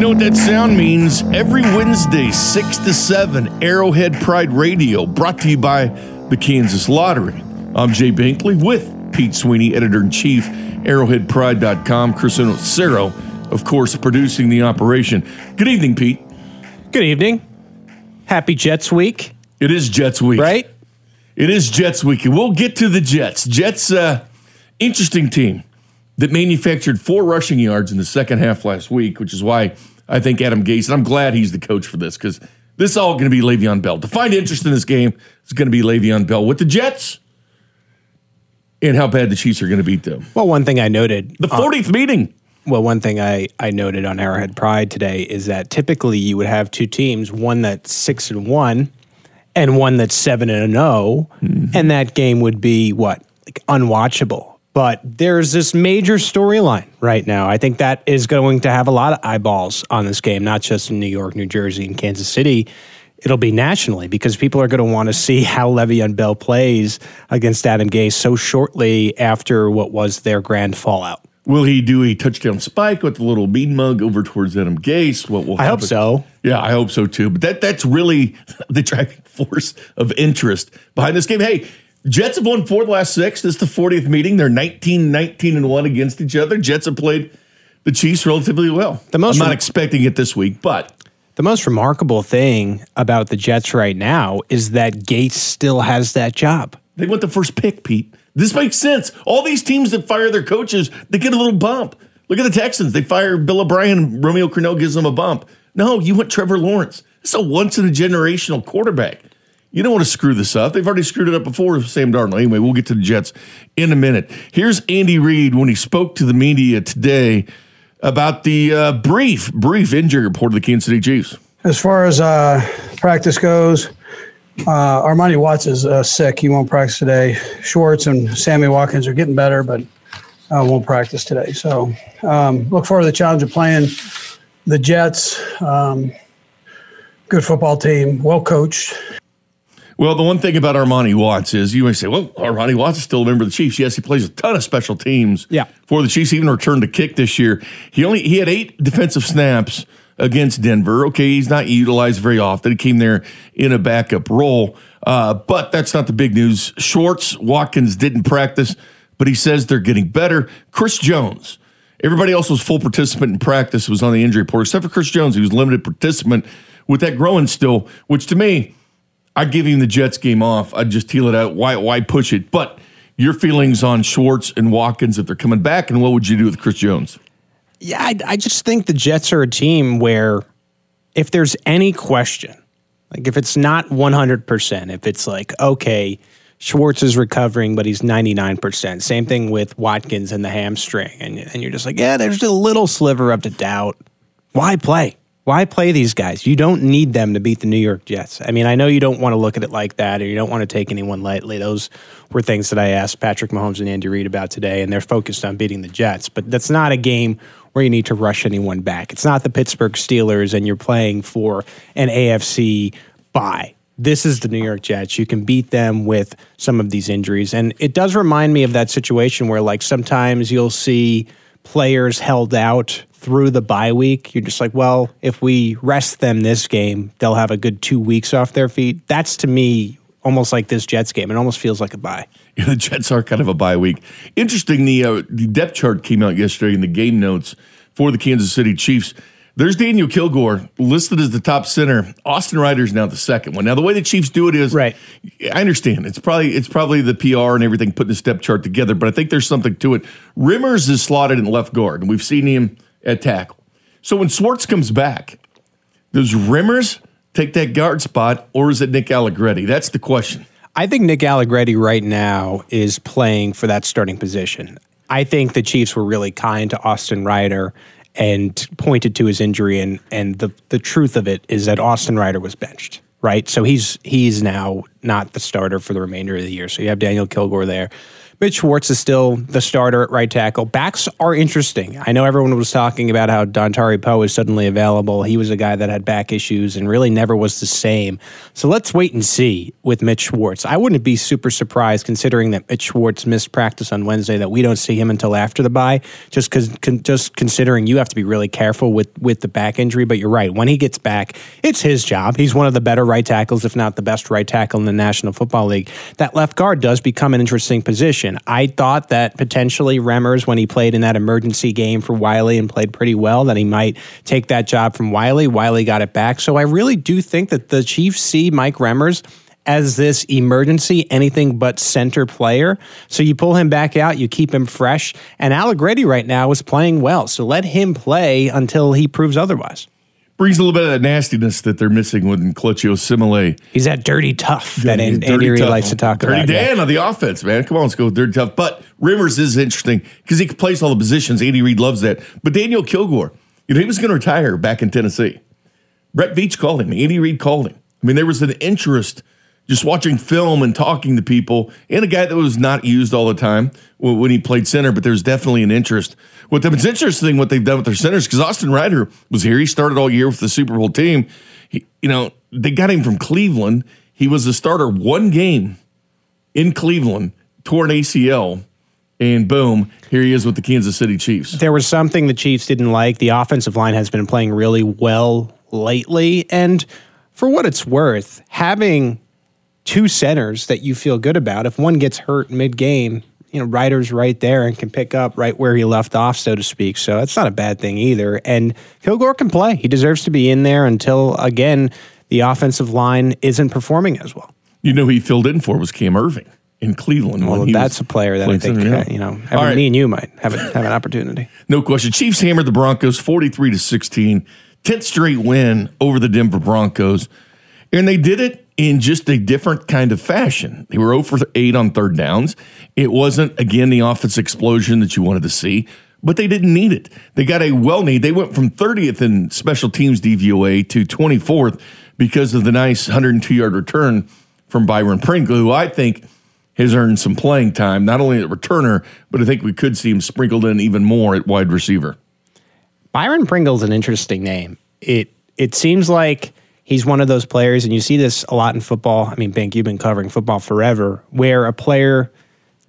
know what that sound means? Every Wednesday, 6 to 7, Arrowhead Pride Radio, brought to you by the Kansas Lottery. I'm Jay Binkley with Pete Sweeney, Editor-in-Chief, arrowheadpride.com. Chris Nocero, of course, producing the operation. Good evening, Pete. Good evening. Happy Jets Week. It is Jets Week. Right? It is Jets Week, and we'll get to the Jets. Jets, interesting team that manufactured 4 rushing yards in the second half last week, which is why I think Adam Gase, and I'm glad he's the coach for this, because this is all going to be Le'Veon Bell. To find interest in this game, it's going to be Le'Veon Bell with the Jets and how bad the Chiefs are going to beat them. Well, one thing I noted. The 40th meeting. Well, one thing I noted on Arrowhead Pride today is that typically you would have two teams, one that's 6-1 and one that's 7-0, and that game would be, what, like unwatchable. But there's this major storyline right now. I think that is going to have a lot of eyeballs on this game, not just in New York, New Jersey, and Kansas City. It'll be nationally because people are going to want to see how Le'Veon Bell plays against Adam Gase so shortly after what was their grand fallout. Will he do a touchdown spike with a little bean mug over towards Adam Gase? What will happen? I hope so. Yeah, I hope so too. But that's really the driving force of interest behind this game. Hey, Jets have won 4 of the last 6. This is the 40th meeting. They're 19-1 against each other. Jets have played the Chiefs relatively well. I'm not expecting it this week, but the most remarkable thing about the Jets right now is that Gase still has that job. They want the first pick, Pete. This makes sense. All these teams that fire their coaches, they get a little bump. Look at the Texans. They fire Bill O'Brien. Romeo Crennel gives them a bump. No, you want Trevor Lawrence. It's a once-in-a-generational quarterback. You don't want to screw this up. They've already screwed it up before with Sam Darnold. Anyway, we'll get to the Jets in a minute. Here's Andy Reid when he spoke to the media today about the brief injury report of the Kansas City Chiefs. As far as practice goes, Armani Watts is sick. He won't practice today. Schwartz and Sammy Watkins are getting better, but won't practice today. So look forward to the challenge of playing the Jets. Good football team, well coached. Well, the one thing about Armani Watts is you may say, well, Armani Watts is still a member of the Chiefs. Yes, he plays a ton of special teams for the Chiefs. He even returned to kick this year. He had 8 defensive snaps against Denver. Okay, he's not utilized very often. He came there in a backup role, but that's not the big news. Schwartz, Watkins didn't practice, but he says they're getting better. Chris Jones, everybody else was full participant in practice, was on the injury report, except for Chris Jones, who was limited participant with that growing still, which to me, I'd give him the Jets game off. I'd just heel it out. Why push it? But your feelings on Schwartz and Watkins if they're coming back, and what would you do with Chris Jones? Yeah, I just think the Jets are a team where if there's any question, like if it's not 100%, if it's like, okay, Schwartz is recovering, but he's 99%. Same thing with Watkins and the hamstring. And you're just like, yeah, there's a little sliver of doubt. Why play? Why play these guys? You don't need them to beat the New York Jets. I mean, I know you don't want to look at it like that, or you don't want to take anyone lightly. Those were things that I asked Patrick Mahomes and Andy Reid about today, and they're focused on beating the Jets. But that's not a game where you need to rush anyone back. It's not the Pittsburgh Steelers, and you're playing for an AFC bye. This is the New York Jets. You can beat them with some of these injuries. And it does remind me of that situation where, like, sometimes you'll see players held out through the bye week. You're just like, well, if we rest them this game, they'll have a good 2 weeks off their feet. That's, to me, almost like this Jets game. It almost feels like a bye. Yeah, the Jets are kind of a bye week. Interesting, the depth chart came out yesterday in the game notes for the Kansas City Chiefs. There's Daniel Kilgore listed as the top center. Austin Reiter is now the second one. Now, the way the Chiefs do it is, right, I understand, it's probably the PR and everything putting this depth chart together, but I think there's something to it. Remmers is slotted in left guard, and we've seen him at tackle. So when Schwartz comes back, does Remmers take that guard spot, or is it Nick Allegretti? That's the question. I think Nick Allegretti right now is playing for that starting position. I think the Chiefs were really kind to Austin Reiter and pointed to his injury, and the truth of it is that Austin Reiter was benched, right? So he's now not the starter for the remainder of the year. So you have Daniel Kilgore there. Mitch Schwartz is still the starter at right tackle. Backs are interesting. I know everyone was talking about how Dontari Poe is suddenly available. He was a guy that had back issues and really never was the same. So let's wait and see with Mitch Schwartz. I wouldn't be super surprised, considering that Mitch Schwartz missed practice on Wednesday, that we don't see him until after the bye, just considering you have to be really careful with the back injury. But you're right. When he gets back, it's his job. He's one of the better right tackles, if not the best right tackle in the National Football League. That left guard does become an interesting position. I thought that potentially Remmers, when he played in that emergency game for Wiley and played pretty well, that he might take that job from Wiley. Wiley got it back. So I really do think that the Chiefs see Mike Remmers as this emergency, anything but center player. So you pull him back out, you keep him fresh. And Allegretti right now is playing well. So let him play until he proves otherwise. Brings a little bit of that nastiness that they're missing with Clutchio Simile. He's that dirty tough that Andy Reid likes to talk about. Dirty Dan on the offense, man. Come on, let's go dirty tough. But Remmers is interesting because he plays all the positions. Andy Reid loves that. But Daniel Kilgore, he was going to retire back in Tennessee. Brett Veach called him. Andy Reid called him. I mean, there was an interest just watching film and talking to people, and a guy that was not used all the time when he played center, but there's definitely an interest with them. It's interesting what they've done with their centers, because Austin Reiter was here. He started all year with the Super Bowl team. They got him from Cleveland. He was the starter one game in Cleveland, tore an ACL, and boom, here he is with the Kansas City Chiefs. There was something the Chiefs didn't like. The offensive line has been playing really well lately, and for what it's worth, having two centers that you feel good about, if one gets hurt mid-game, Ryder's right there and can pick up right where he left off, so to speak. So that's not a bad thing either. And Kilgore can play. He deserves to be in there until, again, the offensive line isn't performing as well. He filled in for was Cam Irving in Cleveland. Well, that's a player that I think, me and you might have an opportunity. No question. Chiefs hammered the Broncos 43-16. 10th straight win over the Denver Broncos. And they did it in just a different kind of fashion. They were 0 for 8 on third downs. It wasn't, again, the offense explosion that you wanted to see, but they didn't need it. They got a well-need. They went from 30th in special teams DVOA to 24th because of the nice 102-yard return from Byron Pringle, who I think has earned some playing time, not only at returner, but I think we could see him sprinkled in even more at wide receiver. Byron Pringle's an interesting name. It seems like he's one of those players, and you see this a lot in football. I mean, Bink, you've been covering football forever, where a player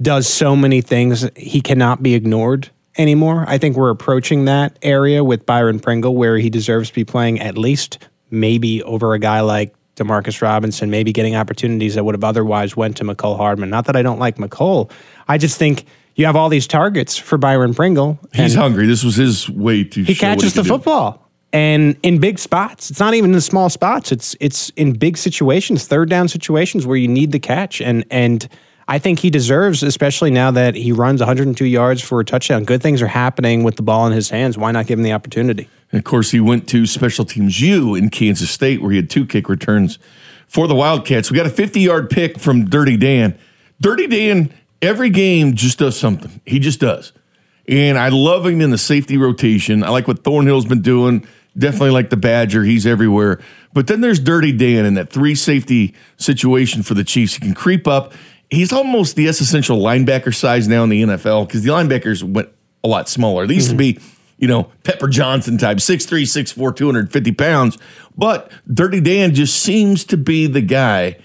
does so many things, he cannot be ignored anymore. I think we're approaching that area with Byron Pringle, where he deserves to be playing at least maybe over a guy like DeMarcus Robinson, maybe getting opportunities that would have otherwise went to McCole Hardman. Not that I don't like McCole. I just think you have all these targets for Byron Pringle. He's hungry. This was his way to show what he catches the football. And in big spots. It's not even in small spots. It's in big situations, third down situations where you need the catch. And I think he deserves, especially now that he runs 102 yards for a touchdown. Good things are happening with the ball in his hands. Why not give him the opportunity? And of course, he went to Special Teams U in Kansas State, where he had two kick returns for the Wildcats. We got a 50-yard pick from Dirty Dan. Dirty Dan, every game, just does something. He just does. And I love him in the safety rotation. I like what Thornhill's been doing. Definitely like the Badger. He's everywhere. But then there's Dirty Dan in that three safety situation for the Chiefs. He can creep up. He's almost the essential linebacker size now in the NFL, because the linebackers went a lot smaller. They used to be, Pepper Johnson type, 6'3", 6'4", 250 pounds. But Dirty Dan just seems to be the guy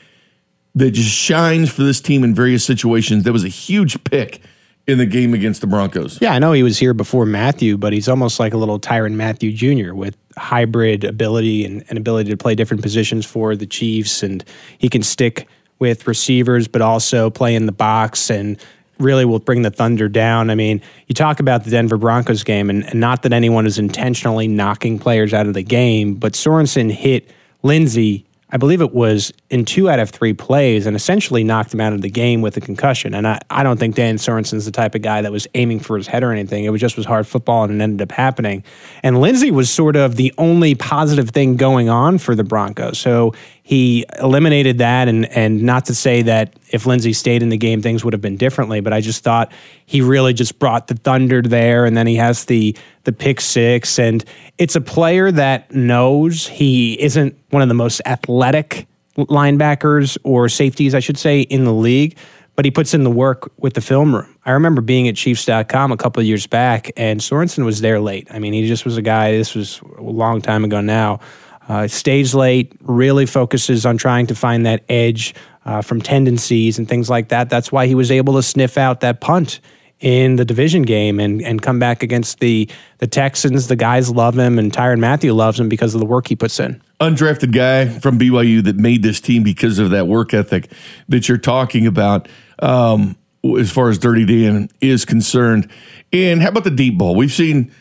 that just shines for this team in various situations. That was a huge pick in the game against the Broncos. Yeah, I know he was here before Mathieu, but he's almost like a little Tyrann Mathieu Jr. with hybrid ability and ability to play different positions for the Chiefs. And he can stick with receivers, but also play in the box and really will bring the Thunder down. I mean, you talk about the Denver Broncos game, and not that anyone is intentionally knocking players out of the game, but Sorensen hit Lindsey, I believe it was, in 2 out of 3 plays, and essentially knocked him out of the game with a concussion. And I don't think Dan Sorensen's the type of guy that was aiming for his head or anything. It was just was hard football, and it ended up happening. And Lindsey was sort of the only positive thing going on for the Broncos. So he eliminated that, and not to say that if Lindsey stayed in the game, things would have been differently, but I just thought he really just brought the Thunder there, and then he has the pick six, and it's a player that knows he isn't one of the most athletic linebackers or safeties, I should say, in the league, but he puts in the work with the film room. I remember being at Chiefs.com a couple of years back, and Sorensen was there late. I mean, he just was a guy, this was a long time ago now, stays late, really focuses on trying to find that edge from tendencies and things like that. That's why he was able to sniff out that punt in the division game and come back against the Texans. The guys love him, and Tyrann Mathieu loves him because of the work he puts in. Undrafted guy from BYU that made this team because of that work ethic that you're talking about as far as Dirty Dan is concerned. And how about the deep ball? We've seen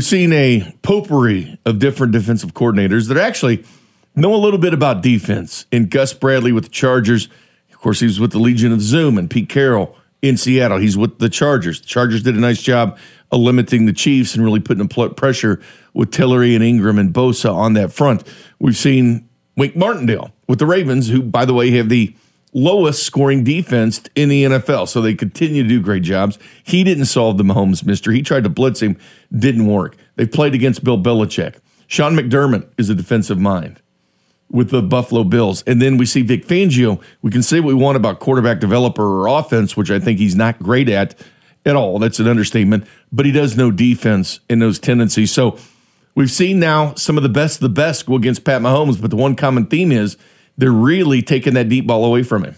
a potpourri of different defensive coordinators that actually know a little bit about defense. In Gus Bradley with the Chargers, of course, he was with the Legion of Zoom, and Pete Carroll in Seattle, he's with the Chargers. The Chargers did a nice job of limiting the Chiefs and really putting pressure with Tillery and Ingram and Bosa on that front. We've seen Wink Martindale with the Ravens, who, by the way, have the lowest scoring defense in the NFL, so they continue to do great jobs. He didn't solve the Mahomes mystery. He tried to blitz him, didn't work. They played against Bill Belichick. Sean McDermott is a defensive mind with the Buffalo Bills. And then we see Vic Fangio. We can say what we want about quarterback developer or offense, which I think he's not great at all. That's an understatement. But he does know defense and knows tendencies. So we've seen now some of the best go against Pat Mahomes, but the one common theme is they're really taking that deep ball away from him.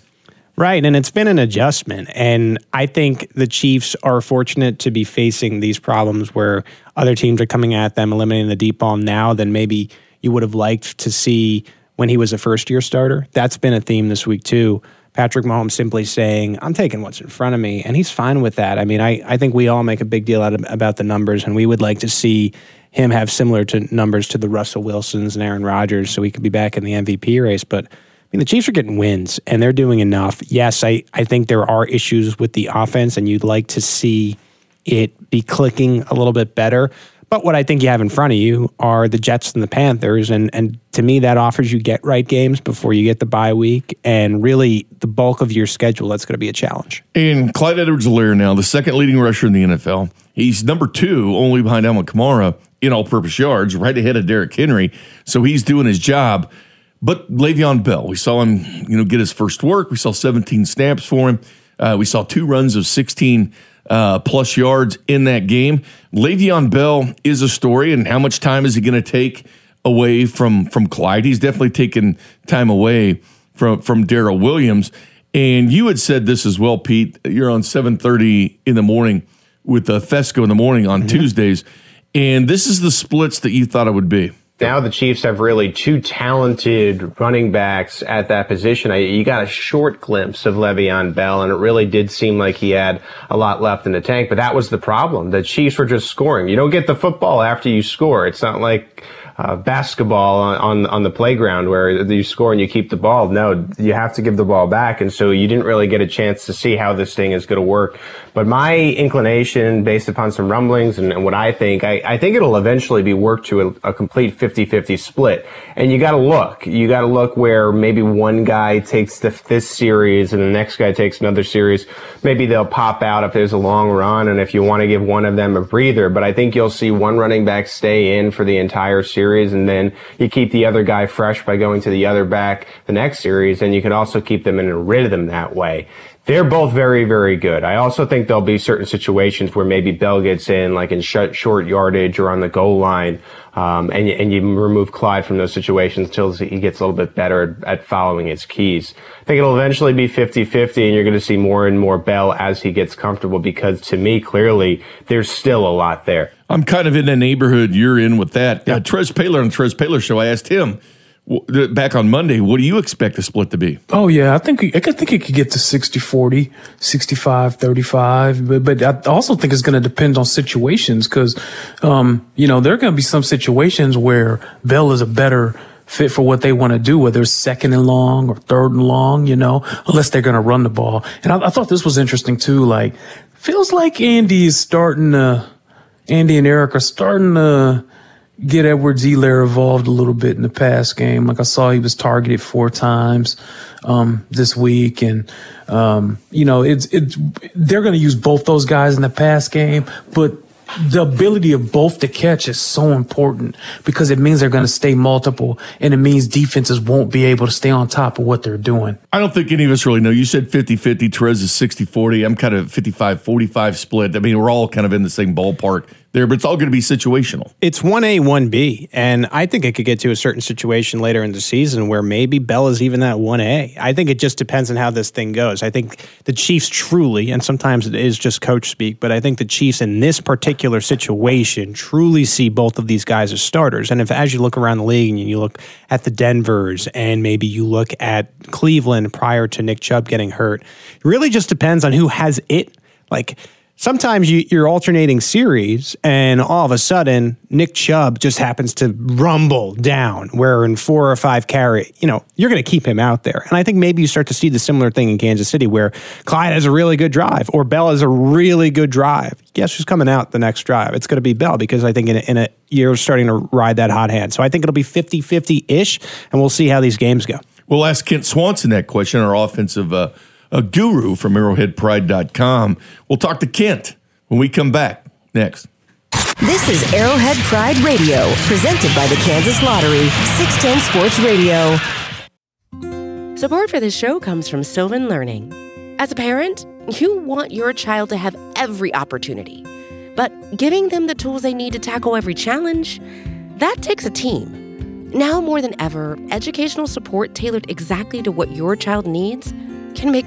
Right, and it's been an adjustment. And I think the Chiefs are fortunate to be facing these problems where other teams are coming at them, eliminating the deep ball now than maybe you would have liked to see when he was a first-year starter. That's been a theme this week, too. Patrick Mahomes simply saying, I'm taking what's in front of me, and he's fine with that. I mean, I think we all make a big deal out about the numbers, and we would like to see him have similar to numbers to the Russell Wilsons and Aaron Rodgers so he could be back in the MVP race. But, I mean, the Chiefs are getting wins, and they're doing enough. Yes, I think there are issues with the offense, and you'd like to see it be clicking a little bit better. But what I think you have in front of you are the Jets and the Panthers. And to me, that offers you get right games before you get the bye week. And really, the bulk of your schedule, that's going to be a challenge. And Clyde Edwards-Helaire now, the second leading rusher in the NFL. He's number 2, only behind Alvin Kamara in all-purpose yards, right ahead of Derrick Henry. So he's doing his job. But Le'Veon Bell, we saw him get his first work. We saw 17 snaps for him. We saw 2 runs of 16 plus yards in that game. Le'Veon Bell is a story, and how much time is he going to take away from Clyde? He's definitely taken time away from Darrell Williams. And you had said this as well, Pete. You're on 7:30 in the morning with Fesco in the morning on Tuesdays. And this is the splits that you thought it would be. Now the Chiefs have really 2 talented running backs at that position. You got a short glimpse of Le'Veon Bell, and it really did seem like he had a lot left in the tank, but that was the problem. The Chiefs were just scoring. You don't get the football after you score. It's not like basketball on the playground where you score and you keep the ball. No, you have to give the ball back, and so you didn't really get a chance to see how this thing is going to work. But my inclination, based upon some rumblings and what I think it'll eventually be worked to a complete 50-50 split. And you got to look. You got to look where maybe one guy takes this series and the next guy takes another series. Maybe they'll pop out if there's a long run and if you want to give one of them a breather. But I think you'll see one running back stay in for the entire series, and then you keep the other guy fresh by going to the other back the next series, and you can also keep them in and rid of them that way. They're both very, very good. I also think there'll be certain situations where maybe Bell gets in, like in short yardage or on the goal line, and you remove Clyde from those situations until he gets a little bit better at following his keys. I think it'll eventually be 50-50, and you're going to see more and more Bell as he gets comfortable, because to me, clearly, there's still a lot there. I'm kind of in the neighborhood you're in with that. Yeah. Terez Paylor on the Terez Paylor Show, I asked him back on Monday, what do you expect the split to be? Oh, yeah, I think it could get to 60-40, 65-35, but I also think it's going to depend on situations, because, there are going to be some situations where Bell is a better fit for what they want to do, whether it's 2nd and long or 3rd and long, unless they're going to run the ball. And I thought this was interesting, too. Like, feels like Andy and Eric are starting to get Edwards-Helaire involved a little bit in the pass game. Like, I saw he was targeted 4 times this week, and they're going to use both those guys in the pass game, but the ability of both to catch is so important because it means they're going to stay multiple, and it means defenses won't be able to stay on top of what they're doing. I don't think any of us really know. You said 50-50. Terez is 60-40. I'm kind of 55-45 split. I mean, we're all kind of in the same ballpark there, but it's all going to be situational. It's 1A, 1B, and I think it could get to a certain situation later in the season where maybe Bell is even that 1A. I think it just depends on how this thing goes. I think the Chiefs truly, and sometimes it is just coach speak, but I think the Chiefs in this particular situation truly see both of these guys as starters. And if as you look around the league and you look at the Denvers and maybe you look at Cleveland prior to Nick Chubb getting hurt, it really just depends on who has it. Like, sometimes you're alternating series, and all of a sudden, Nick Chubb just happens to rumble down, where in 4 or 5 carry, you're going to keep him out there. And I think maybe you start to see the similar thing in Kansas City, where Clyde has a really good drive, or Bell has a really good drive. Guess who's coming out the next drive? It's going to be Bell, because I think in a you're starting to ride that hot hand. So I think it'll be 50-50-ish, and we'll see how these games go. We'll ask Kent Swanson that question, our offensive a guru from arrowheadpride.com. We'll talk to Kent when we come back next. This is Arrowhead Pride Radio, presented by the Kansas Lottery, 610 Sports Radio. Support for this show comes from Sylvan Learning. As a parent, you want your child to have every opportunity, but giving them the tools they need to tackle every challenge, that takes a team. Now more than ever, educational support tailored exactly to what your child needs can make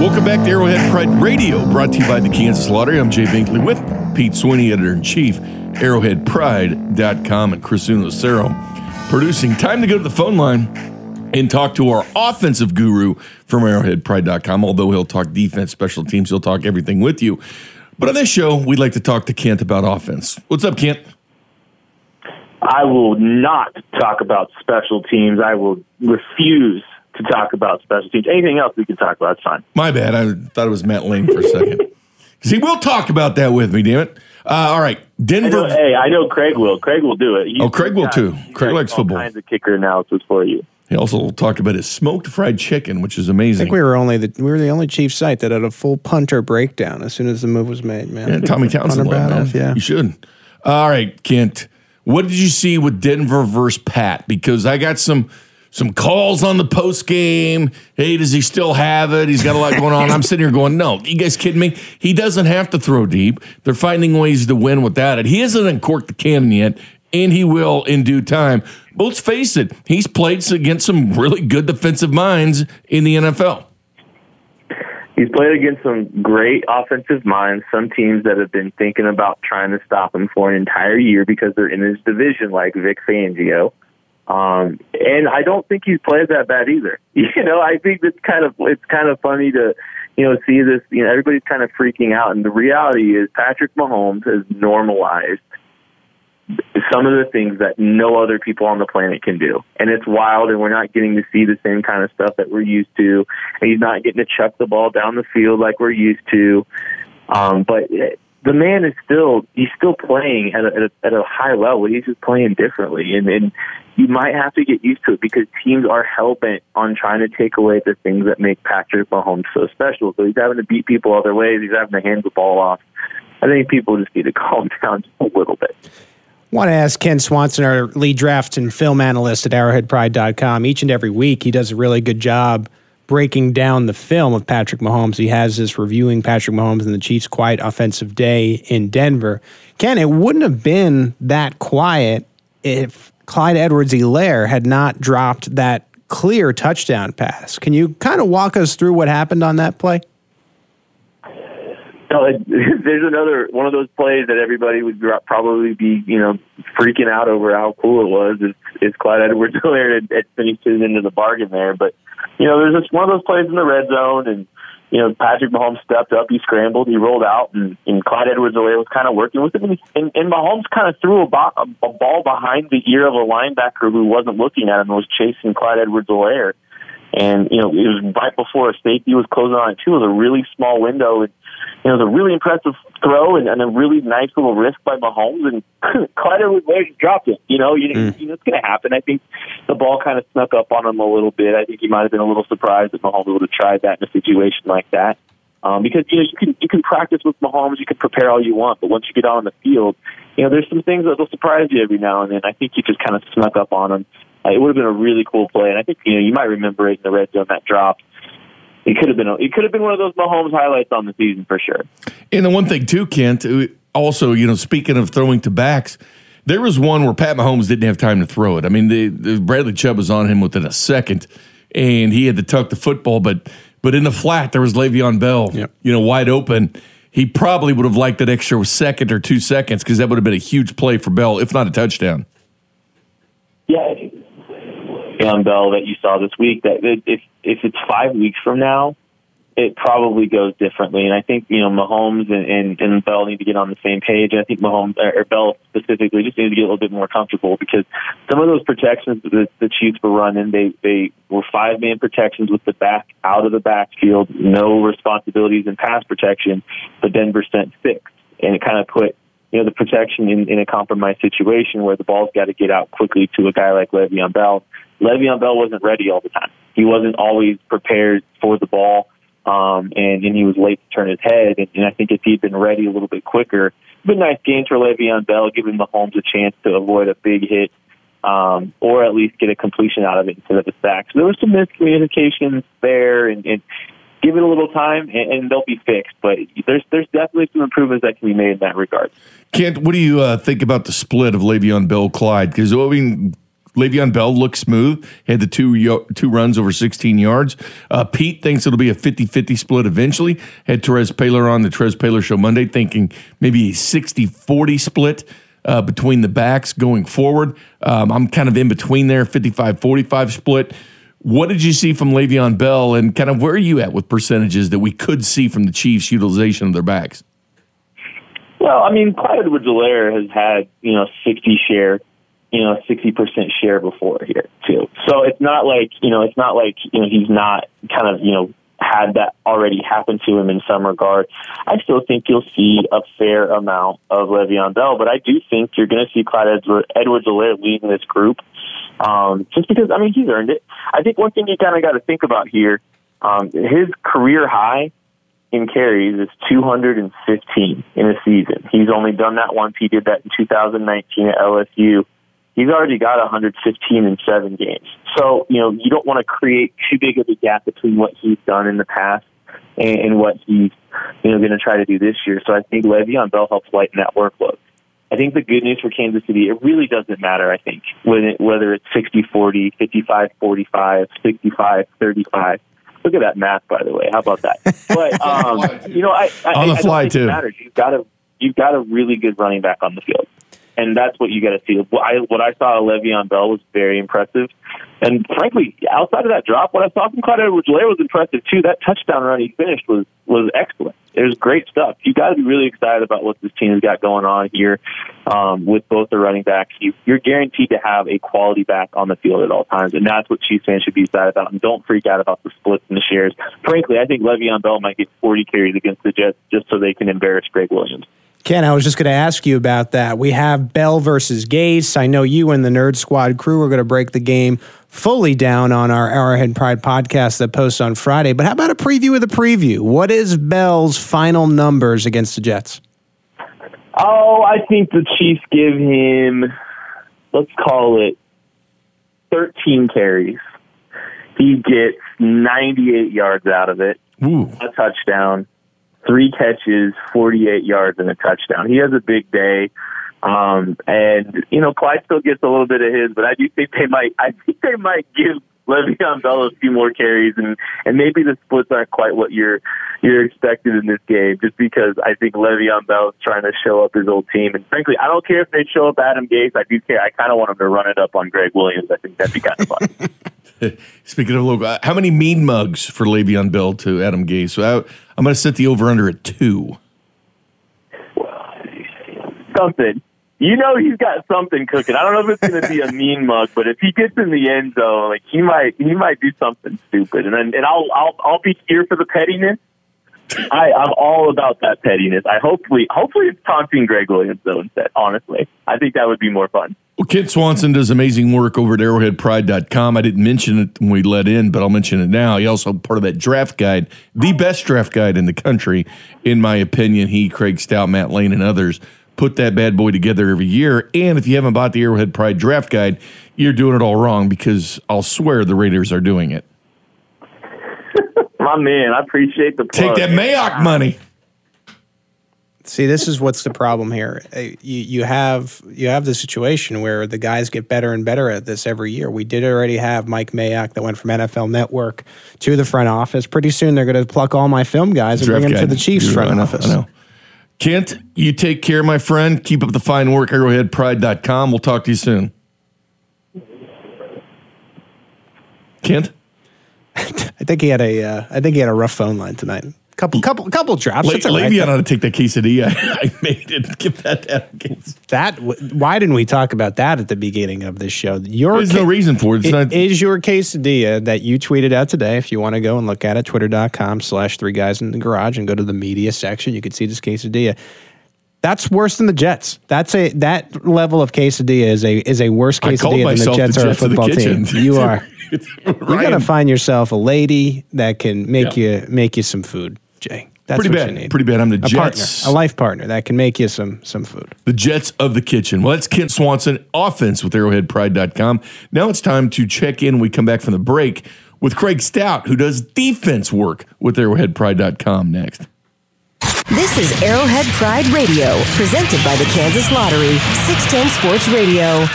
Welcome back to Arrowhead Pride Radio, brought to you by the Kansas Lottery. I'm Jay Binkley with Pete Sweeney, Editor-in-Chief, arrowheadpride.com, and Chris Unlacero producing. Time to go to the phone line and talk to our offensive guru from arrowheadpride.com. Although he'll talk defense, special teams, he'll talk everything with you. But on this show, we'd like to talk to Kent about offense. What's up, Kent? I will not talk about special teams. I will refuse to talk about special teams. Anything else we can talk about, it's fine. My bad. I thought it was Matt Lane for a second. Because he will talk about that with me, damn it. All right. Denver. I know Craig will. Craig will do it. Craig will too. Craig likes football. All kinds of kicker analysis for you. He also talked about his smoked fried chicken, which is amazing. I think we were the only Chiefs site that had a full punter breakdown as soon as the move was made, man. Yeah, Tommy Townsend. You should. All right, Kent. What did you see with Denver versus Pat? Because I got some calls on the post game. Hey, does he still have it? He's got a lot going on. I'm sitting here going, no, you guys kidding me? He doesn't have to throw deep. They're finding ways to win without it. He hasn't uncorked the cannon yet, and he will in due time. But let's face it, he's played against some really good defensive minds in the NFL. He's played against some great offensive minds, some teams that have been thinking about trying to stop him for an entire year because they're in his division, like Vic Fangio. And I don't think he's played that bad either. I think it's kind of funny to, see this. Everybody's kind of freaking out, and the reality is Patrick Mahomes has normalized some of the things that no other people on the planet can do, and it's wild. And we're not getting to see the same kind of stuff that we're used to, and he's not getting to chuck the ball down the field like we're used to. But the man is still playing at a high level. He's just playing differently, and you might have to get used to it because teams are hell bent on trying to take away the things that make Patrick Mahomes so special. So he's having to beat people other ways. He's having to hand the ball off. I think people just need to calm down just a little bit. I want to ask Ken Swanson, our lead draft and film analyst at arrowheadpride.com. Each and every week, he does a really good job breaking down the film of Patrick Mahomes. He has this reviewing Patrick Mahomes and the Chiefs' quiet offensive day in Denver. Ken, it wouldn't have been that quiet if Clyde Edwards-Helaire had not dropped that clear touchdown pass. Can you kind of walk us through what happened on that play? There's another one of those plays that everybody would probably be, freaking out over how cool it was. It's Clyde Edwards-Helaire that finishes into the bargain there. But, there's just one of those plays in the red zone, and, Patrick Mahomes stepped up, he scrambled, he rolled out, and Clyde Edwards-Helaire was kind of working with him. And Mahomes kind of threw a ball behind the ear of a linebacker who wasn't looking at him and was chasing Clyde Edwards-Helaire. And, it was right before a safety was closing on it, too. It was a really small window. And, it was a really impressive throw and a really nice little risk by Mahomes. And Clyde Edwards-Helaire dropped it. It's going to happen. I think the ball kind of snuck up on him a little bit. I think he might have been a little surprised that Mahomes would have tried that in a situation like that. Because, you can practice with Mahomes. You can prepare all you want. But once you get out on the field, there's some things that will surprise you every now and then. I think he just kind of snuck up on him. It would have been a really cool play, and I think you might remember it in the red zone, that drop. It could have been one of those Mahomes highlights on the season for sure. And the one thing too, Kent, also, speaking of throwing to backs, there was one where Pat Mahomes didn't have time to throw it. I mean, the Bradley Chubb was on him within a second, and he had to tuck the football. But in the flat, there was Le'Veon Bell, yep, wide open. He probably would have liked that extra second or 2 seconds because that would have been a huge play for Bell, if not a touchdown. Yeah. Le'Veon Bell that you saw this week, that if it's 5 weeks from now, it probably goes differently. And I think, Mahomes and Bell need to get on the same page. I think Mahomes, or Bell specifically, just needs to get a little bit more comfortable because some of those protections that the Chiefs were running, they were five-man protections with the back out of the backfield, no responsibilities in pass protection, but Denver sent six. And it kind of put the protection in a compromised situation where the ball's got to get out quickly to a guy like Le'Veon Bell. Le'Veon Bell wasn't ready all the time. He wasn't always prepared for the ball, and he was late to turn his head. And I think if he'd been ready a little bit quicker, it'd been a nice game for Le'Veon Bell, giving Mahomes a chance to avoid a big hit or at least get a completion out of it instead of a sack. So there was some miscommunications there, and give it a little time, and they'll be fixed. But there's definitely some improvements that can be made in that regard. Kent, what do you think about the split of Le'Veon Bell, Clyde? Because, Le'Veon Bell looked smooth. He had the two runs over 16 yards. Pete thinks it'll be a 50-50 split eventually. Had Terez Paylor on the Terez Paylor Show Monday thinking maybe a 60-40 split between the backs going forward. I'm kind of in between there, 55-45 split. What did you see from Le'Veon Bell, and kind of where are you at with percentages that we could see from the Chiefs' utilization of their backs? Well, Clyde Edwards-Helaire has had, 60% share before here too. So it's not like he's not kind of, had that already happen to him in some regard. I still think you'll see a fair amount of Le'Veon Bell, but I do think you're going to see Clyde Edwards-Helaire leading this group. Just because, he's earned it. I think one thing you kind of got to think about here, his career high in carries is 215 in a season. He's only done that once. He did that in 2019 at LSU. He's already got 115 in 7 games. So, you don't want to create too big of a gap between what he's done in the past and what he's, going to try to do this year. So I think Le'Veon Bell helps lighten that workload. I think the good news for Kansas City, it really doesn't matter, I think, whether it's 60-40, 55-45, 65-35. Look at that math, by the way. How about that? But, I don't think it matters. You've got a really good running back on the field. And that's what you got to see. What I saw of Le'Veon Bell was very impressive. And frankly, outside of that drop, what I saw from Clyde Edwards-Helaire was impressive too. That touchdown run he finished was excellent. It was great stuff. You got to be really excited about what this team has got going on here with both the running backs. You're guaranteed to have a quality back on the field at all times, and that's what Chiefs fans should be excited about. And don't freak out about the splits and the shares. Frankly, I think Le'Veon Bell might get 40 carries against the Jets just so they can embarrass Gregg Williams. Ken, I was just going to ask you about that. We have Bell versus Gase. I know you and the Nerd Squad crew are going to break the game fully down on our Arrowhead Pride podcast that posts on Friday. But how about a preview of the preview? What is Bell's final numbers against the Jets? Oh, I think the Chiefs give him, let's call it, 13 carries. He gets 98 yards out of it, a touchdown. 3 catches, 48 yards, and a touchdown. He has a big day. And you know, Clyde still gets a little bit of his, but I do think they might. I think they might give Le'Veon Bell a few more carries, and maybe the splits aren't quite what you're expected in this game, just because I think Le'Veon Bell is trying to show up his old team. And frankly, I don't care if they show up Adam Gase. I do care. I kind of want him to run it up on Gregg Williams. I think that'd be kind of fun. Speaking of local, how many mean mugs for Le'Veon Bell to Adam Gase? So I'm going to set the over-under at 2. Something. You know he's got something cooking. I don't know if it's going to be a mean mug, but if he gets in the end zone, like he might do something stupid. And then, and I'll be here for the pettiness. I'm all about that pettiness. Hopefully it's taunting Gregg Williams though instead. Honestly, I think that would be more fun. Well, Kent Swanson does amazing work over at arrowheadpride.com. I didn't mention it when we let in, but I'll mention it now. He also part of that draft guide, the best draft guide in the country, in my opinion. He, Craig Stout, Matt Lane, and others put that bad boy together every year. And if you haven't bought the Arrowhead Pride draft guide, you're doing it all wrong, because I'll swear the Raiders are doing it. My man, I appreciate the plug. Take that Mayock money. See, this is what's the problem here. You have the situation where the guys get better and better at this every year. We did already have Mike Mayock that went from NFL Network to the front office. Pretty soon they're going to pluck all my film guys and bring them to the Chiefs front office. I know. Kent, you take care, my friend. Keep up the fine work, arrowheadpride.com. We'll talk to you soon. Kent? I think he had a rough phone line tonight. Couple drops. Le'Veon ought to take that quesadilla I made it. Give that down. That. Why didn't we talk about that at the beginning of this show? There's no reason for it. It's your quesadilla that you tweeted out today. If you want to go and look at it, twitter.com/3guysinthegarage, and go to the media section. You can see this quesadilla. That's worse than the Jets. That level of quesadilla is a worse quesadilla than the Jets are a football team. You are. You're gonna find yourself a lady that can make you some food. Jay. That's pretty bad. You need. Pretty bad. I'm the Jets. Partner, a life partner that can make you some food. The Jets of the kitchen. Well, that's Kent Swanson, offense with arrowheadpride.com. Now it's time to check in when we come back from the break with Craig Stout, who does defense work with arrowheadpride.com next. This is Arrowhead Pride Radio, presented by the Kansas Lottery, 610 Sports Radio.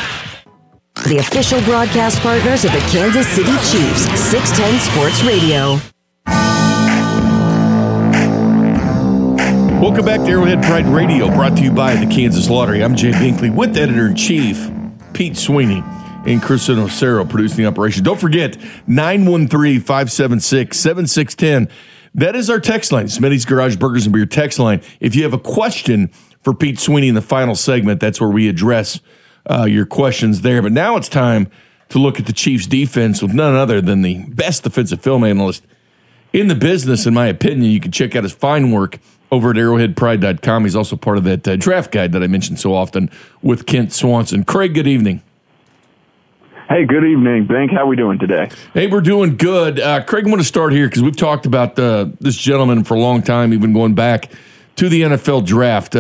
The official broadcast partners of the Kansas City Chiefs, 610 Sports Radio. Welcome back to Arrowhead Pride Radio, brought to you by the Kansas Lottery. I'm Jay Binkley with Editor-in-Chief Pete Sweeney and Chris Nocero producing the operation. Don't forget, 913-576-7610. That is our text line. Smitty's Garage Burgers and Beer text line. If you have a question for Pete Sweeney in the final segment, that's where we address your questions there. But now it's time to look at the Chiefs' defense with none other than the best defensive film analyst in the business, in my opinion. You can check out his fine work over at arrowheadpride.com. He's also part of that draft guide that I mentioned so often with Kent Swanson. Craig, good evening. Hey, good evening, Bink. How are we doing today? Hey, we're doing good. Craig, I'm going to start here because we've talked about this gentleman for a long time, even going back to the NFL draft.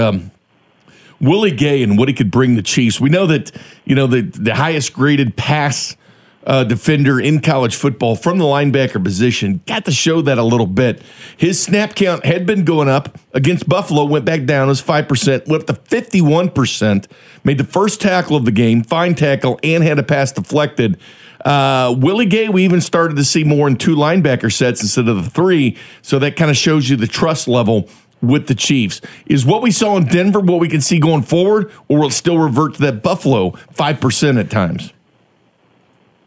Willie Gay and what he could bring the Chiefs. We know that, you know, the highest graded pass defender in college football from the linebacker position. Got to show that a little bit. His snap count had been going up against Buffalo, went back down, it was 5%, went up to 51%, made the first tackle of the game, fine tackle, and had a pass deflected. Willie Gay, we even started to see more in 2 linebacker sets instead of the 3, so that kind of shows you the trust level with the Chiefs. Is what we saw in Denver what we can see going forward, or will it still revert to that Buffalo 5% at times?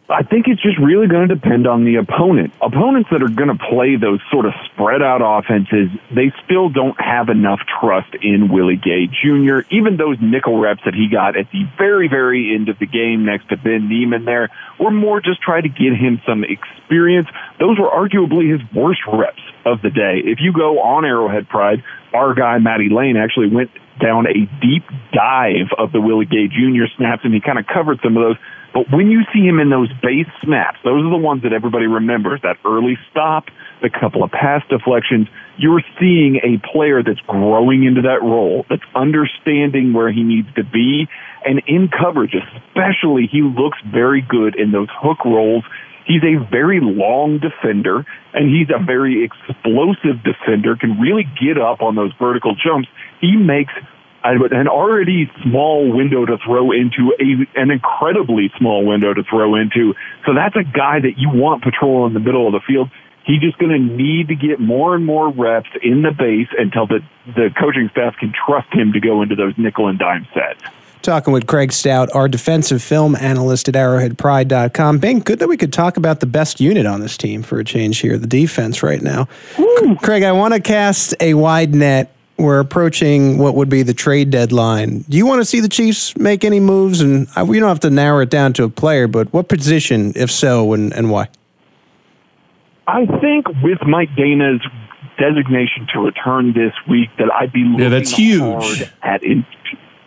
I think it's just really going to depend on the opponent. Opponents that are going to play those sort of spread-out offenses, they still don't have enough trust in Willie Gay Jr. Even those nickel reps that he got at the very, very end of the game next to Ben Neiman there were more just trying to get him some experience. Those were arguably his worst reps of the day. If you go on Arrowhead Pride, our guy Matty Lane actually went down a deep dive of the Willie Gay Jr. snaps, and he kind of covered some of those. But when you see him in those base snaps, those are the ones that everybody remembers, that early stop, the couple of pass deflections. You're seeing a player that's growing into that role, that's understanding where he needs to be. And in coverage, especially, he looks very good in those hook rolls. He's a very long defender, and he's a very explosive defender, can really get up on those vertical jumps. He makes an already small window to throw into, an incredibly small window to throw into. So that's a guy that you want patrol in the middle of the field. He's just going to need to get more and more reps in the base until the coaching staff can trust him to go into those nickel and dime sets. Talking with Craig Stout, our defensive film analyst at arrowheadpride.com. Bink, good that we could talk about the best unit on this team for a change here, the defense right now. Craig, I want to cast a wide net. We're approaching what would be the trade deadline. Do you want to see the Chiefs make any moves? And we don't have to narrow it down to a player, but what position, if so, and why? I think with Mike Dana's designation to return this week, that I'd be looking hard at it.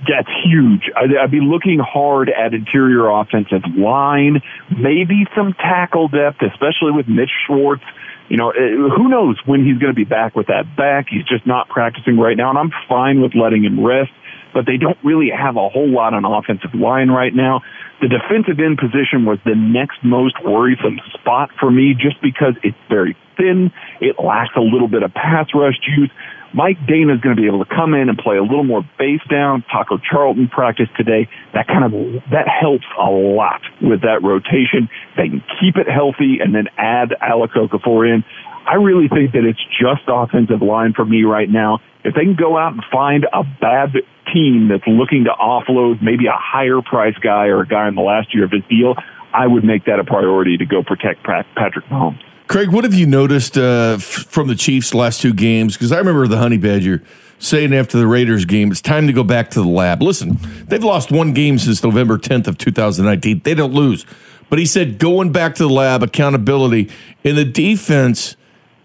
That's huge. I'd be looking hard at interior offensive line, maybe some tackle depth, especially with Mitch Schwartz. You know, who knows when he's going to be back with that back. He's just not practicing right now, and I'm fine with letting him rest, but they don't really have a whole lot on offensive line right now. The defensive end position was the next most worrisome spot for me just because it's very thin. It lacks a little bit of pass rush juice. Mike Dana is going to be able to come in and play a little more base down. Taco Charlton practiced today. That helps a lot with that rotation. They can keep it healthy and then add Alec Okafor in. I really think that it's just offensive line for me right now. If they can go out and find a bad team that's looking to offload maybe a higher price guy or a guy in the last year of his deal, I would make that a priority to go protect Patrick Mahomes. Craig, what have you noticed from the Chiefs' last two games? Because I remember the Honey Badger saying after the Raiders game, it's time to go back to the lab. Listen, they've lost one game since November 10th of 2019. They don't lose. But he said going back to the lab, accountability, and the defense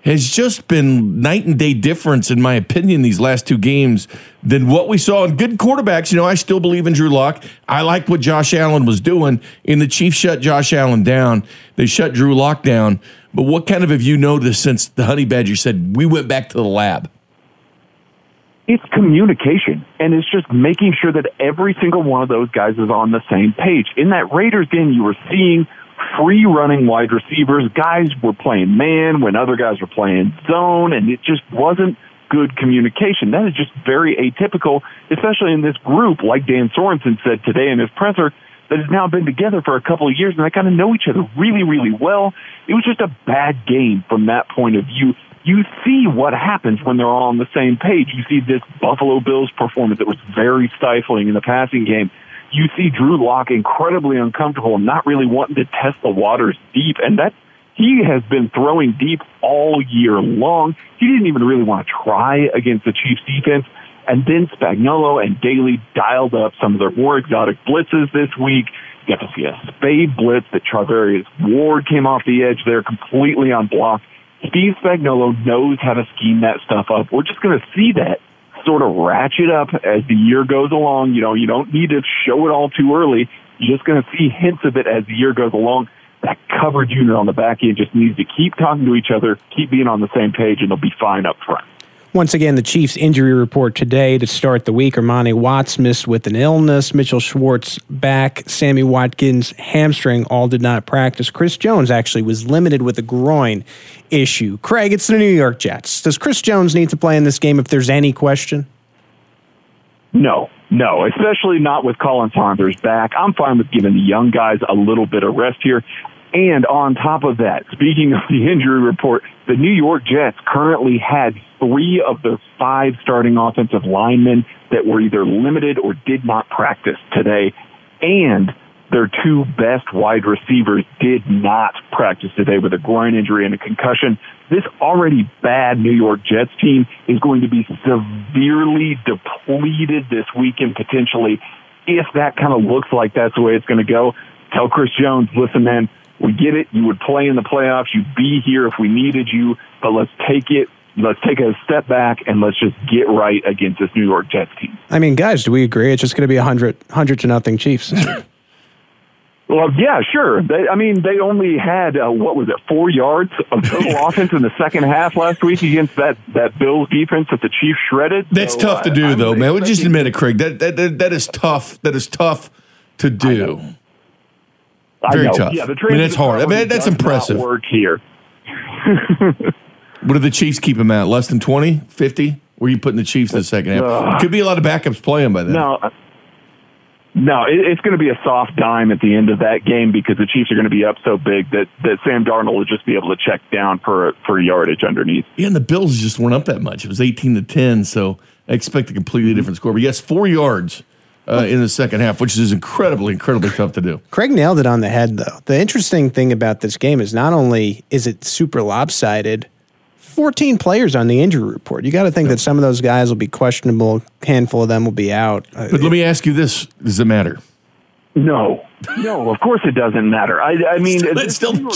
has just been night and day difference, in my opinion, these last two games than what we saw in good quarterbacks. You know, I still believe in Drew Lock. I liked what Josh Allen was doing, and the Chiefs shut Josh Allen down. They shut Drew Lock down. But what kind of have you noticed since the Honey Badger said, we went back to the lab? It's communication, and it's just making sure that every single one of those guys is on the same page. In that Raiders game, you were seeing free-running wide receivers. Guys were playing man when other guys were playing zone, and it just wasn't good communication. That is just very atypical, especially in this group, like Dan Sorensen said today in his presser, that has now been together for a couple of years, and they kind of know each other really, really well. It was just a bad game from that point of view. You see what happens when they're all on the same page. You see this Buffalo Bills performance that was very stifling in the passing game. You see Drew Lock incredibly uncomfortable and not really wanting to test the waters deep. And that he has been throwing deep all year long. He didn't even really want to try against the Chiefs defense. And then Spagnuolo and Daly dialed up some of their more exotic blitzes this week. You got to see a spade blitz that Charvarius Ward came off the edge there completely on block. Steve Spagnuolo knows how to scheme that stuff up. We're just going to see that sort of ratchet up as the year goes along. You know, you don't need to show it all too early. You're just going to see hints of it as the year goes along. That coverage unit on the back end just needs to keep talking to each other, keep being on the same page, and they'll be fine up front. Once again, the Chiefs' injury report today to start the week. Armani Watts missed with an illness. Mitchell Schwartz back. Sammy Watkins hamstring. All did not practice. Chris Jones actually was limited with a groin issue. Craig, it's the New York Jets. Does Chris Jones need to play in this game if there's any question? No, especially not with Colin Saunders back. I'm fine with giving the young guys a little bit of rest here. And on top of that, speaking of the injury report, the New York Jets currently had 3 of their 5 starting offensive linemen that were either limited or did not practice today, and their 2 best wide receivers did not practice today with a groin injury and a concussion. This already bad New York Jets team is going to be severely depleted this weekend potentially. If that kind of looks like that's the way it's going to go, tell Chris Jones, listen, man, we get it. You would play in the playoffs. You'd be here if we needed you, but let's take it. Let's take a step back and let's just get right against this New York Jets team. I mean, guys, do we agree? It's just going to be 100 to nothing Chiefs. Well, yeah, sure. They only had, 4 yards of total offense in the second half last week against that Bills defense that the Chiefs shredded. That's so tough to do, though, man. We'll just admit it, Craig. That is tough. That is tough to do. Very tough. Yeah, it's hard. That's impressive. Work here. What do the Chiefs keep him at? Less than 20, 50? Were you putting the Chiefs in the second half? Could be a lot of backups playing by then. No, it's going to be a soft dime at the end of that game because the Chiefs are going to be up so big that Sam Darnold will just be able to check down for yardage underneath. Yeah, and the Bills just weren't up that much. It was 18-10, so I expect a completely different score. But yes, 4 yards in the second half, which is incredibly tough to do. Craig nailed it on the head, though. The interesting thing about this game is not only is it super lopsided, 14 players on the injury report. You got to think that some of those guys will be questionable. A handful of them will be out. But let me ask you this. Does it matter? No, of course it doesn't matter. I mean, this team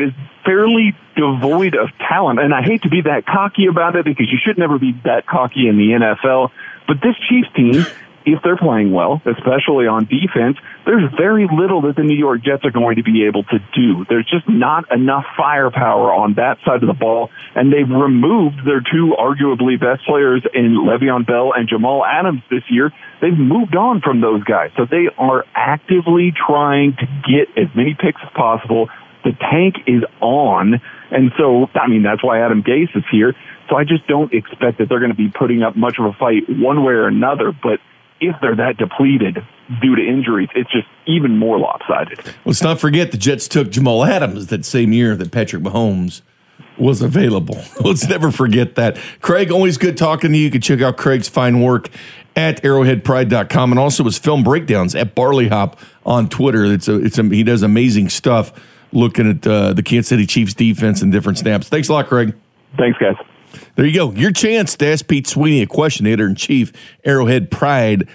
is fairly devoid of talent, and I hate to be that cocky about it because you should never be that cocky in the NFL, but this Chiefs team, if they're playing well, especially on defense, there's very little that the New York Jets are going to be able to do. There's just not enough firepower on that side of the ball, and they've removed their two arguably best players in Le'Veon Bell and Jamal Adams this year. They've moved on from those guys, so they are actively trying to get as many picks as possible. The tank is on, and so, I mean, that's why Adam Gase is here, so I just don't expect that they're going to be putting up much of a fight one way or another, but if they're that depleted due to injuries, it's just even more lopsided. Let's not forget the Jets took Jamal Adams that same year that Patrick Mahomes was available. Let's never forget that. Craig, always good talking to you. You can check out Craig's fine work at arrowheadpride.com and also his film breakdowns at Barleyhop on Twitter. He does amazing stuff looking at the Kansas City Chiefs defense and different snaps. Thanks a lot, Craig. Thanks, guys. There you go. Your chance to ask Pete Sweeney a question, editor-in-chief, arrowheadpride.com.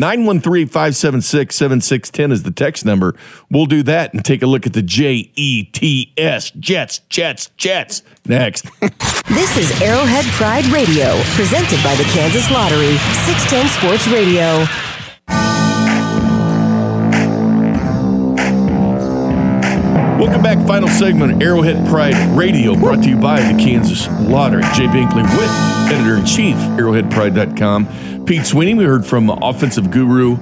913-576-7610 is the text number. We'll do that and take a look at the Jets, Jets next. This is Arrowhead Pride Radio, presented by the Kansas Lottery, 610 Sports Radio. Welcome back. Final segment, Arrowhead Pride Radio, brought to you by the Kansas Lottery. Jay Binkley with Editor-in-Chief, arrowheadpride.com. Pete Sweeney, we heard from offensive guru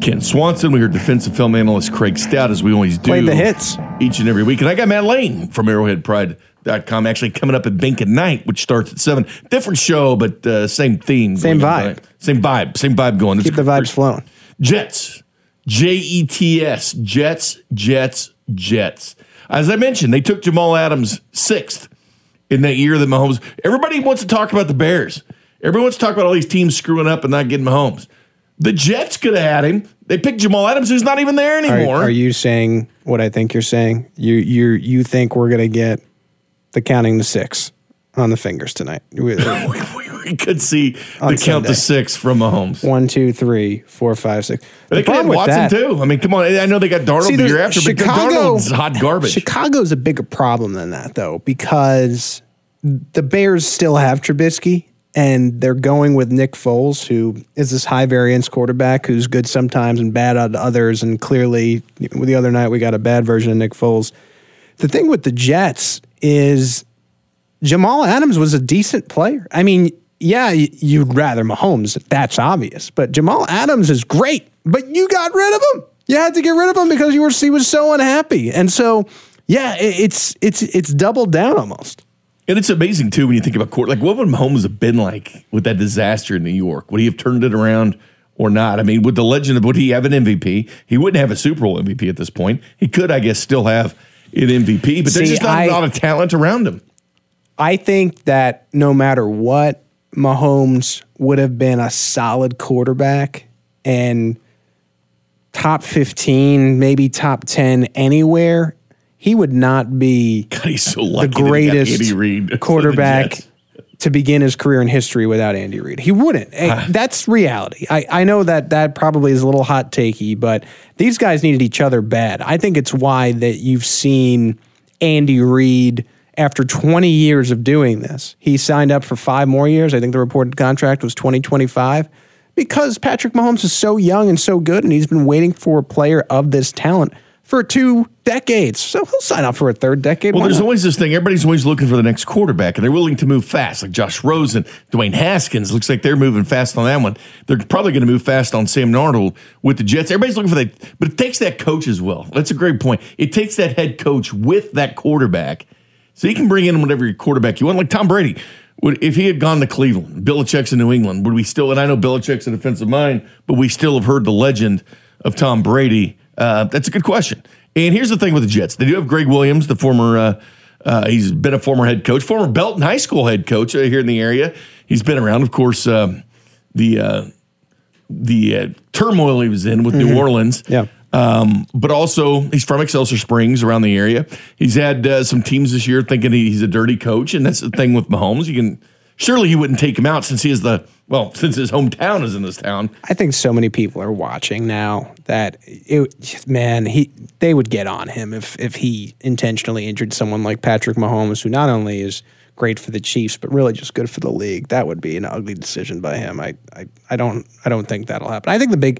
Kent Swanson. We heard defensive film analyst Craig Stout, as we always do. Play the hits. Each and every week. And I got Matt Lane from arrowheadpride.com actually coming up at Bink at Night, which starts at 7. Different show, but same theme. Same vibe. Same vibe going. Keep the vibes flowing. Jets. Jets. Jets. As I mentioned, they took Jamal Adams 6th in that year that Mahomes. Everybody wants to talk about the Bears. Everyone wants to talk about all these teams screwing up and not getting Mahomes. The Jets could have had him. They picked Jamal Adams, who's not even there anymore. Are you saying what I think you're saying? You think we're going to get the counting to 6 on the fingers tonight? We could see the count to 6 from Mahomes. 1, 2, 3, 4, 5, 6. They could have Watson too. I mean, come on. I know they got Darnold the year after, but Darnold's hot garbage. Chicago's a bigger problem than that, though, because the Bears still have Trubisky, and they're going with Nick Foles, who is this high variance quarterback who's good sometimes and bad at others. And clearly, the other night we got a bad version of Nick Foles. The thing with the Jets is Jamal Adams was a decent player. I mean, yeah, you'd rather Mahomes. That's obvious. But Jamal Adams is great, but you got rid of him. You had to get rid of him because he was so unhappy. And so, yeah, it's doubled down almost. And it's amazing, too, when you think about court. Like, what would Mahomes have been like with that disaster in New York? Would he have turned it around or not? I mean, would he have an MVP? He wouldn't have a Super Bowl MVP at this point. He could, I guess, still have an MVP, but there's just not a lot of talent around him. I think that no matter what, Mahomes would have been a solid quarterback and top 15, maybe top 10 anywhere. He would not be the greatest quarterback to begin his career in history without Andy Reid. He wouldn't. That's reality. I know that probably is a little hot takey, but these guys needed each other bad. I think it's why that you've seen Andy Reid. After 20 years of doing this, he signed up for 5 more years. I think the reported contract was 2025 because Patrick Mahomes is so young and so good, and he's been waiting for a player of this talent for 2 decades. So he'll sign up for a 3rd decade. Well, there's always this thing. Everybody's always looking for the next quarterback, and they're willing to move fast, like Josh Rosen, Dwayne Haskins. Looks like they're moving fast on that one. They're probably going to move fast on Sam Darnold with the Jets. Everybody's looking for that, but it takes that coach as well. That's a great point. It takes that head coach with that quarterback. So you can bring in whatever your quarterback you want. Like Tom Brady if he had gone to Cleveland, Belichick's in New England, would we still, and I know Belichick's a defensive mind, but we still have heard the legend of Tom Brady. That's a good question. And here's the thing with the Jets. They do have Gregg Williams, the former, he's been a former head coach, former Belton High School head coach here in the area. He's been around, of course, the turmoil he was in with New Orleans. Yeah. But also, he's from Excelsior Springs, around the area. He's had some teams this year thinking he's a dirty coach, and that's the thing with Mahomes. You can surely you wouldn't take him out since he is the since his hometown is in this town. I think so many people are watching now that it, man, they would get on him if he intentionally injured someone like Patrick Mahomes, who not only is great for the Chiefs, but really just good for the league. That would be an ugly decision by him. I don't think that'll happen. I think the big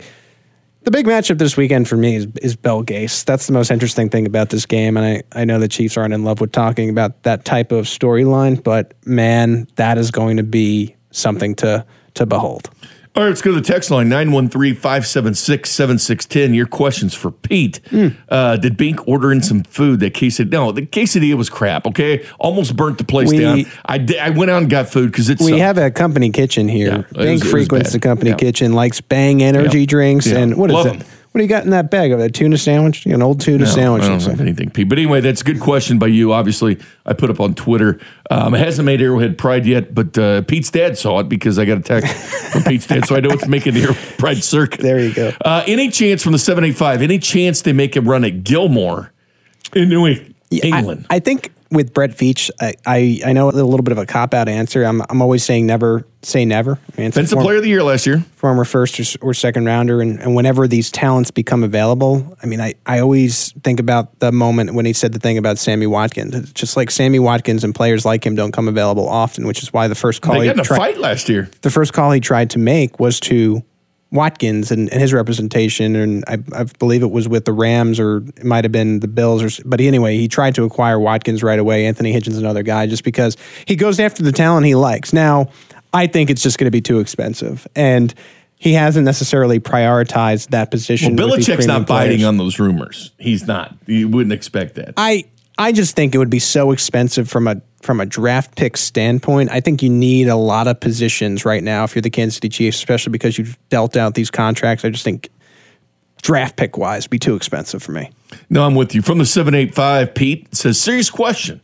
matchup this weekend for me is Bell Gase. That's the most interesting thing about this game, and I know the Chiefs aren't in love with talking about that type of storyline, but, man, that is going to be something to behold. All right, let's go to the text line, 913-576-7610. Your questions for Pete. Did Bink order in some food? That quesadilla? No, the quesadilla was crap, okay? Almost burnt the place down. I went out and got food because it's... We have a company kitchen here. Yeah, Bink frequents the company kitchen, likes Bang energy drinks, and what is it? What do you got in that bag? A tuna sandwich? An old tuna sandwich. I don't have anything, Pete. But anyway, that's a good question by you. Obviously, I put up on Twitter. It hasn't made Arrowhead Pride yet, but Pete's dad saw it because I got a text from Pete's dad, so I know it's making the Arrowhead Pride circuit. There you go. Any chance from the 785, any chance they make a run at Gilmore in New England? I think with Brett Veach, I know a little bit of a cop-out answer. I'm always saying never say never. I mean, Defensive Player of the Year last year. Former first or second rounder. And whenever these talents become available, I mean, I always think about the moment when he said the thing about Sammy Watkins. It's just like Sammy Watkins and players like him don't come available often, which is why the first call The first call he tried to make was to Watkins and his representation, and I believe it was with the Rams, or it might have been the Bills, but anyway, he tried to acquire Watkins right away. Anthony Hitchens, another guy, just because he goes after the talent he likes. Now, I think it's just going to be too expensive, and he hasn't necessarily prioritized that position. Well, Belichick's not biting on those rumors. He's not. You wouldn't expect that. I just think it would be so expensive from a draft pick standpoint. I think you need a lot of positions right now if you're the Kansas City Chiefs, especially because you've dealt out these contracts. I just think draft pick-wise be too expensive for me. No, I'm with you. From the 785, Pete says, serious question.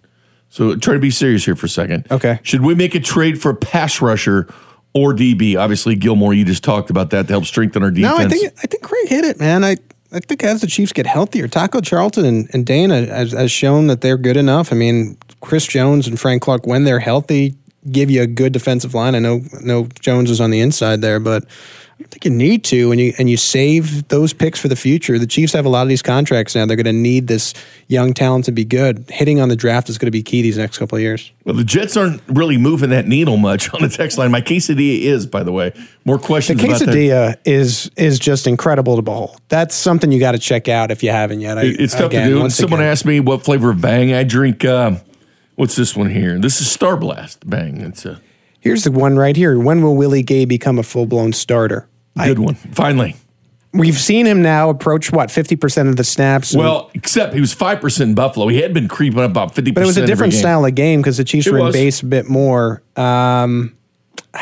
So try to be serious here for a second. Okay. Should we make a trade for a pass rusher or DB? Obviously, Gilmore, you just talked about that to help strengthen our defense. No, I think Craig hit it, man. I think as the Chiefs get healthier, Taco Charlton and Dana has shown that they're good enough. I mean, Chris Jones and Frank Clark, when they're healthy, give you a good defensive line. I know Jones is on the inside there, but I think you need to, and you save those picks for the future. The Chiefs have a lot of these contracts now. They're going to need this young talent to be good. Hitting on the draft is going to be key these next couple of years. Well, the Jets aren't really moving that needle much on the text line. My quesadilla is, by the way. More questions about that. The quesadilla is just incredible to behold. That's something you got to check out if you haven't yet. It's tough to do. Someone asked me what flavor of Bang I drink. What's this one here? This is Star Blast Bang. Here's the one right here. When will Willie Gay become a full-blown starter? Good one. Finally. We've seen him now approach, 50% of the snaps? Well, except he was 5% in Buffalo. He had been creeping up about 50%. But it was a different style of game because the Chiefs were in base a bit more. I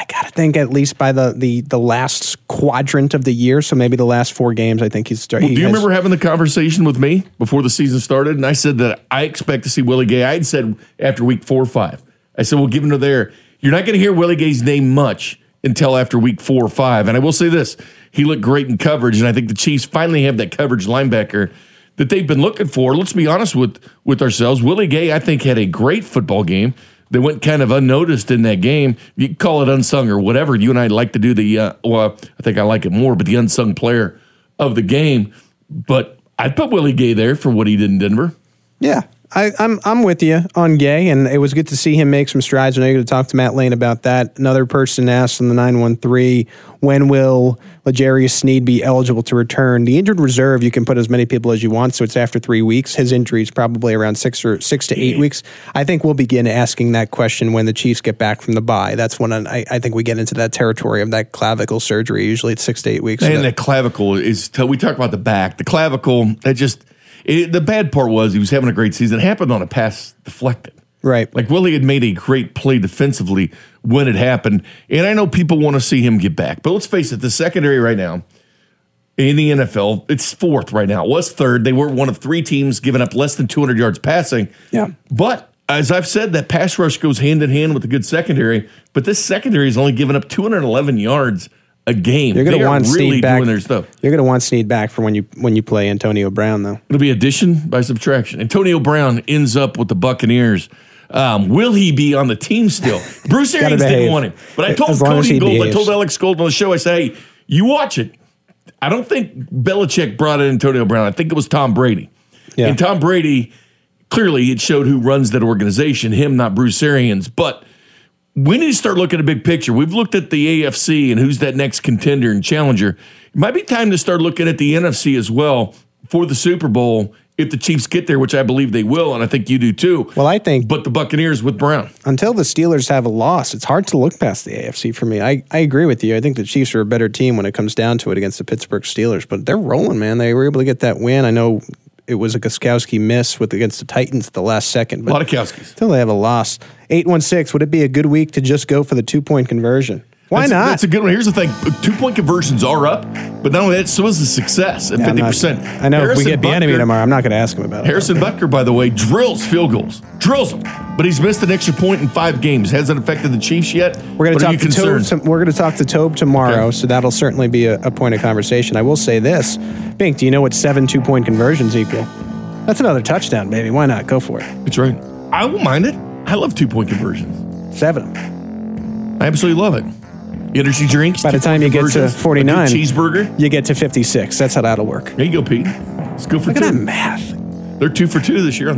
got to think at least by the last quadrant of the year, so maybe the last four games, I think he's starting. Well, do you remember having the conversation with me before the season started? And I said that I expect to see Willie Gay. I had said after week 4 or 5. I said, we'll give him to there. You're not going to hear Willie Gay's name much until after week 4 or 5. And I will say this, he looked great in coverage, and I think the Chiefs finally have that coverage linebacker that they've been looking for. Let's be honest with ourselves. Willie Gay, I think, had a great football game. They went kind of unnoticed in that game. You can call it unsung or whatever. You and I like to do I think I like it more, but the unsung player of the game. But I'd put Willie Gay there for what he did in Denver. Yeah. I'm with you on Gay, and it was good to see him make some strides. I know you're going to talk to Matt Lane about that. Another person asked on the 913, when will L'Jarius Sneed be eligible to return? The injured reserve, you can put as many people as you want, so it's after 3 weeks. His injury is probably around 6 to 8 weeks. I think we'll begin asking that question when the Chiefs get back from the bye. That's when I think we get into that territory of that clavicle surgery. Usually it's 6 to 8 weeks. And the clavicle is, we talk about the back. The clavicle, the bad part was he was having a great season. It happened on a pass deflected. Right. Like Willie had made a great play defensively when it happened. And I know people want to see him get back. But let's face it, the secondary right now in the NFL, it's fourth right now. It was third. They were one of three teams giving up less than 200 yards passing. Yeah. But as I've said, that pass rush goes hand in hand with a good secondary. But this secondary is only giving up 211 yards a game. You're going to want Snead back. You're going to want Snead back for when you play Antonio Brown, though. It'll be addition by subtraction. Antonio Brown ends up with the Buccaneers. Will he be on the team still? Bruce Arians didn't want him, but I told Cody Gold, I told Alex Gold on the show, I said, "Hey, you watch it." I don't think Belichick brought in Antonio Brown. I think it was Tom Brady, and Tom Brady clearly it showed who runs that organization. Him, not Bruce Arians, but. We need to start looking at a big picture. We've looked at the AFC and who's that next contender and challenger. It might be time to start looking at the NFC as well for the Super Bowl if the Chiefs get there, which I believe they will, and I think you do too. Well, I think. But the Buccaneers with Brown. Until the Steelers have a loss, it's hard to look past the AFC for me. I agree with you. I think the Chiefs are a better team when it comes down to it against the Pittsburgh Steelers, but they're rolling, man. They were able to get that win. I know it was a Gostkowski miss against the Titans at the last second. But a lot of Gostkowskis. Until they have a loss. 816, would it be a good week to just go for the two-point conversion? Why not? That's a good one. Here's the thing. Two-point conversions are up, but not only that, so is the success at 50%. I know. Harrison if we get Bieniemy tomorrow, I'm not going to ask him about it. Harrison Butker, by the way, drills field goals. Drills them. But he's missed an extra point in 5 games. Hasn't affected the Chiefs yet. We're going to talk to Tobe tomorrow, okay. So that'll certainly be a point of conversation. I will say this. Bink, do you know what 7 two-point conversions equal? That's another touchdown, baby. Why not? Go for it. That's right. I won't mind it. I love two-point conversions. 7. I absolutely love it. Energy drinks. By the time you get to 49, cheeseburger. You get to 56. That's how that'll work. There you go, Pete. It's good for two. Look at that math. They're 2 for 2 this year. A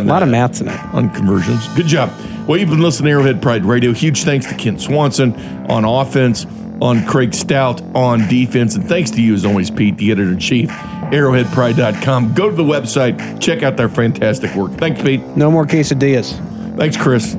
lot of math tonight. On conversions. Good job. Well, you've been listening to Arrowhead Pride Radio. Huge thanks to Kent Swanson on offense, on Craig Stout on defense, and thanks to you as always, Pete, the editor-in-chief, arrowheadpride.com. Go to the website. Check out their fantastic work. Thanks, Pete. No more quesadillas. Thanks, Chris.